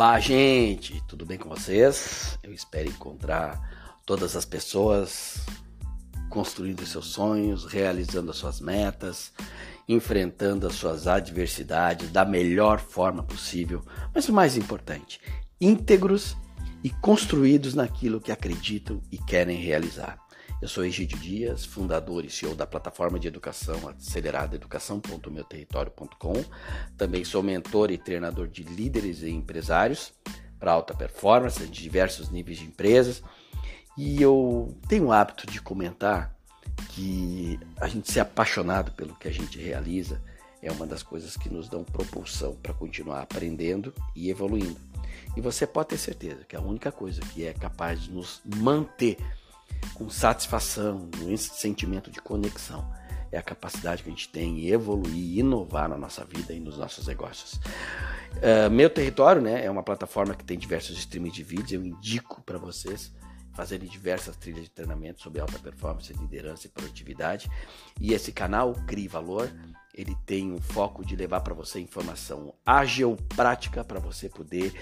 Olá, gente! Tudo bem com vocês? Eu espero encontrar todas as pessoas construindo seus sonhos, realizando as suas metas, enfrentando as suas adversidades da melhor forma possível, mas o mais importante, íntegros e construídos naquilo que acreditam e querem realizar. Eu sou Egídio Dias, fundador e CEO da plataforma de educação acelerada educação.meuterritorio.com. Também sou mentor e treinador de líderes e empresários para alta performance de diversos níveis de empresas. E eu tenho o hábito de comentar que a gente ser apaixonado pelo que a gente realiza é uma das coisas que nos dão propulsão para continuar aprendendo e evoluindo. E você pode ter certeza que a única coisa que é capaz de nos manter com satisfação, um sentimento de conexão, é a capacidade que a gente tem em evoluir, inovar na nossa vida e nos nossos negócios. Meu Território, né, é uma plataforma que tem diversos streamings de vídeos. Eu indico para vocês fazerem diversas trilhas de treinamento sobre alta performance, liderança e produtividade. E esse canal, Cri Valor, ele tem o foco de levar para você informação ágil, prática, para você poder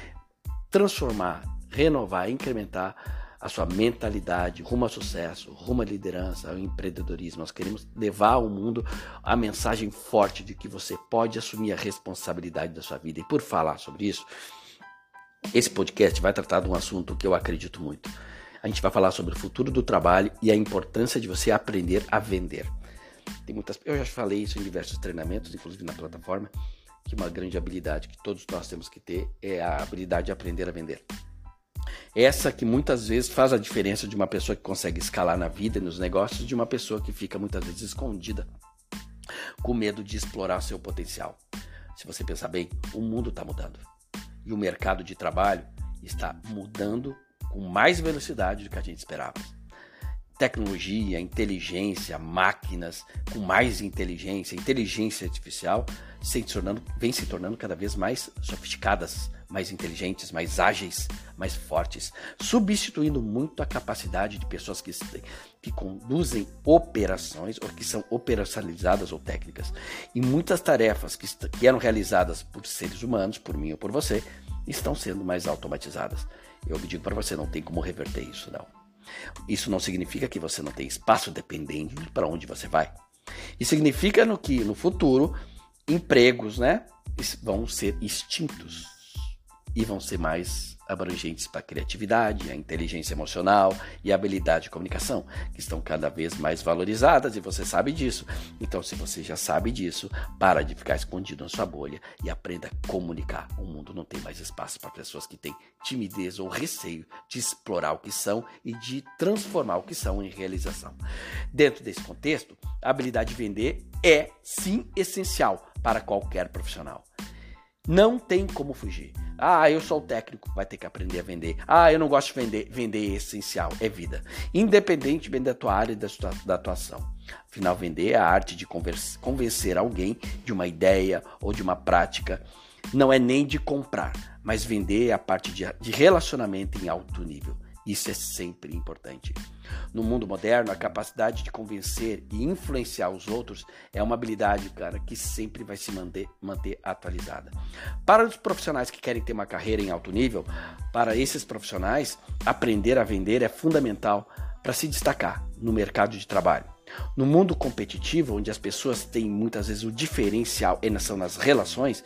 transformar, renovar, incrementar a sua mentalidade rumo ao sucesso, rumo à liderança, ao empreendedorismo. Nós queremos levar ao mundo a mensagem forte de que você pode assumir a responsabilidade da sua vida. E por falar sobre isso, esse podcast vai tratar de um assunto que eu acredito muito. A gente vai falar sobre o futuro do trabalho e a importância de você aprender a vender. Eu já falei isso em diversos treinamentos, inclusive na plataforma, que uma grande habilidade que todos nós temos que ter é a habilidade de aprender a vender. Essa que muitas vezes faz a diferença de uma pessoa que consegue escalar na vida e nos negócios de uma pessoa que fica muitas vezes escondida, com medo de explorar seu potencial. Se você pensar bem, o mundo está mudando. E o mercado de trabalho está mudando com mais velocidade do que a gente esperava. Tecnologia, inteligência, máquinas com mais inteligência artificial vem se tornando cada vez mais sofisticadas, mais inteligentes, mais ágeis, mais fortes, substituindo muito a capacidade de pessoas que conduzem operações ou que são operacionalizadas ou técnicas. E muitas tarefas que eram realizadas por seres humanos, por mim ou por você, estão sendo mais automatizadas. Eu digo para você, não tem como reverter isso, não. Isso não significa que você não tem espaço dependente de para onde você vai. Isso significa que no futuro empregos, né, vão ser extintos. E vão ser mais abrangentes para a criatividade, a inteligência emocional e a habilidade de comunicação, que estão cada vez mais valorizadas e você sabe disso. Então, se você já sabe disso, para de ficar escondido na sua bolha e aprenda a comunicar. O mundo não tem mais espaço para pessoas que têm timidez ou receio de explorar o que são e de transformar o que são em realização. Dentro desse contexto, a habilidade de vender é, sim, essencial para qualquer profissional. Não tem como fugir. Ah, eu sou o técnico, vai ter que aprender a vender. Ah, eu não gosto de vender. Vender é essencial, é vida. Independente bem da tua área e da atuação. Afinal, vender é a arte de convencer alguém de uma ideia ou de uma prática. Não é nem de comprar, mas vender é a parte de relacionamento em alto nível. Isso é sempre importante. No mundo moderno, a capacidade de convencer e influenciar os outros é uma habilidade, cara, que sempre vai se manter atualizada. Para os profissionais que querem ter uma carreira em alto nível, para esses profissionais, aprender a vender é fundamental para se destacar no mercado de trabalho. No mundo competitivo, onde as pessoas têm muitas vezes o diferencial e são nas relações,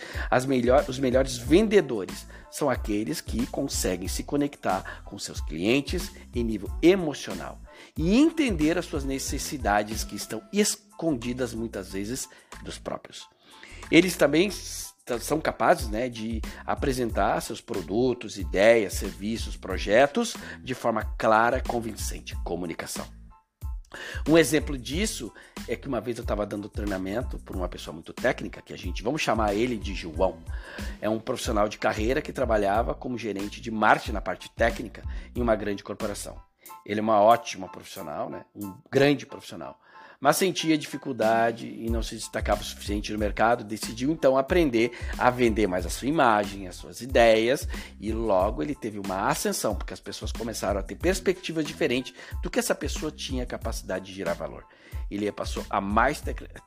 os melhores vendedores são aqueles que conseguem se conectar com seus clientes em nível emocional e entender as suas necessidades que estão escondidas muitas vezes dos próprios. Eles também são capazes, né, de apresentar seus produtos, ideias, serviços, projetos de forma clara, convincente, comunicação. Um exemplo disso é que uma vez eu estava dando treinamento para uma pessoa muito técnica, que vamos chamar ele de João. É um profissional de carreira que trabalhava como gerente de marketing na parte técnica em uma grande corporação. Ele é uma ótima profissional, né? Um grande profissional, mas sentia dificuldade e não se destacava o suficiente no mercado, decidiu então aprender a vender mais a sua imagem, as suas ideias, e logo ele teve uma ascensão, porque as pessoas começaram a ter perspectivas diferentes do que essa pessoa tinha capacidade de gerar valor. Ele passou a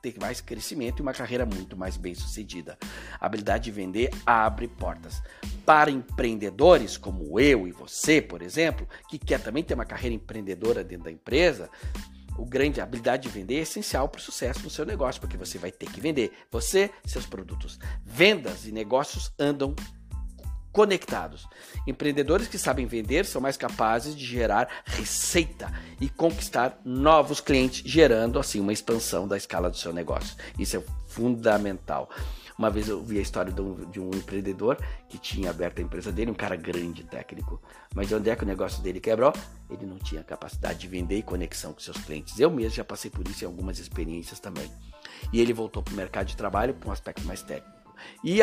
ter mais crescimento e uma carreira muito mais bem sucedida. A habilidade de vender abre portas. Para empreendedores como eu e você, por exemplo, que quer também ter uma carreira empreendedora dentro da empresa, a habilidade de vender é essencial para o sucesso no seu negócio, porque você vai ter que vender você, seus produtos. Vendas e negócios andam conectados. Empreendedores que sabem vender são mais capazes de gerar receita e conquistar novos clientes, gerando assim uma expansão da escala do seu negócio. Isso é fundamental. Uma vez eu vi a história de um empreendedor que tinha aberto a empresa dele, um cara grande, técnico. Mas onde é que o negócio dele quebrou? Ele não tinha capacidade de vender e conexão com seus clientes. Eu mesmo já passei por isso em algumas experiências também. E ele voltou para o mercado de trabalho para um aspecto mais técnico. E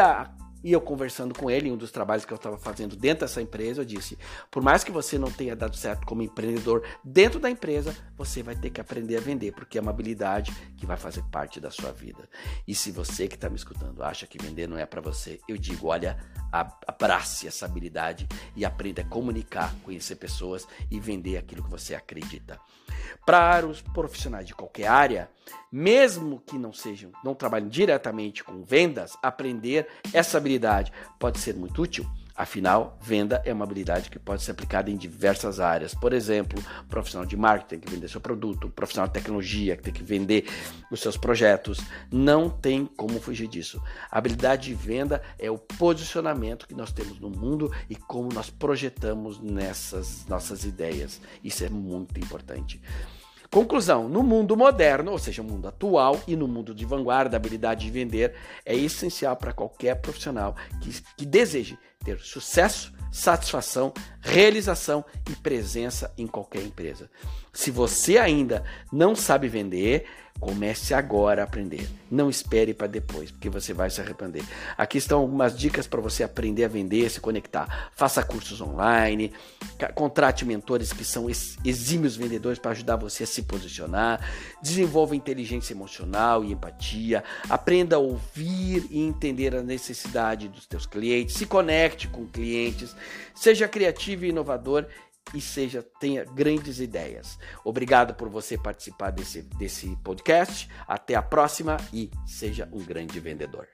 eu conversando com ele, em um dos trabalhos que eu estava fazendo dentro dessa empresa, eu disse, por mais que você não tenha dado certo como empreendedor dentro da empresa, você vai ter que aprender a vender, porque é uma habilidade que vai fazer parte da sua vida. E se você que está me escutando acha que vender não é para você, eu digo, olha, abrace essa habilidade e aprenda a comunicar, conhecer pessoas e vender aquilo que você acredita. Para os profissionais de qualquer área, mesmo que não trabalhem diretamente com vendas, aprender essa habilidade pode ser muito útil. Afinal, venda é uma habilidade que pode ser aplicada em diversas áreas. Por exemplo, profissional de marketing que tem que vender seu produto, profissional de tecnologia que tem que vender os seus projetos. Não tem como fugir disso. A habilidade de venda é o posicionamento que nós temos no mundo e como nós projetamos nessas nossas ideias. Isso é muito importante. Conclusão, no mundo moderno, ou seja, no mundo atual e no mundo de vanguarda, a habilidade de vender é essencial para qualquer profissional que deseje ter sucesso, satisfação, realização e presença em qualquer empresa. Se você ainda não sabe vender, comece agora a aprender. Não espere para depois, porque você vai se arrepender. Aqui estão algumas dicas para você aprender a vender, se conectar. Faça cursos online, contrate mentores que são exímios vendedores para ajudar você a se posicionar. Desenvolva inteligência emocional e empatia. Aprenda a ouvir e entender a necessidade dos seus clientes. Se conecte com clientes. Seja criativo e inovador. Tenha grandes ideias. Obrigado por você participar desse podcast. Até a próxima e seja um grande vendedor.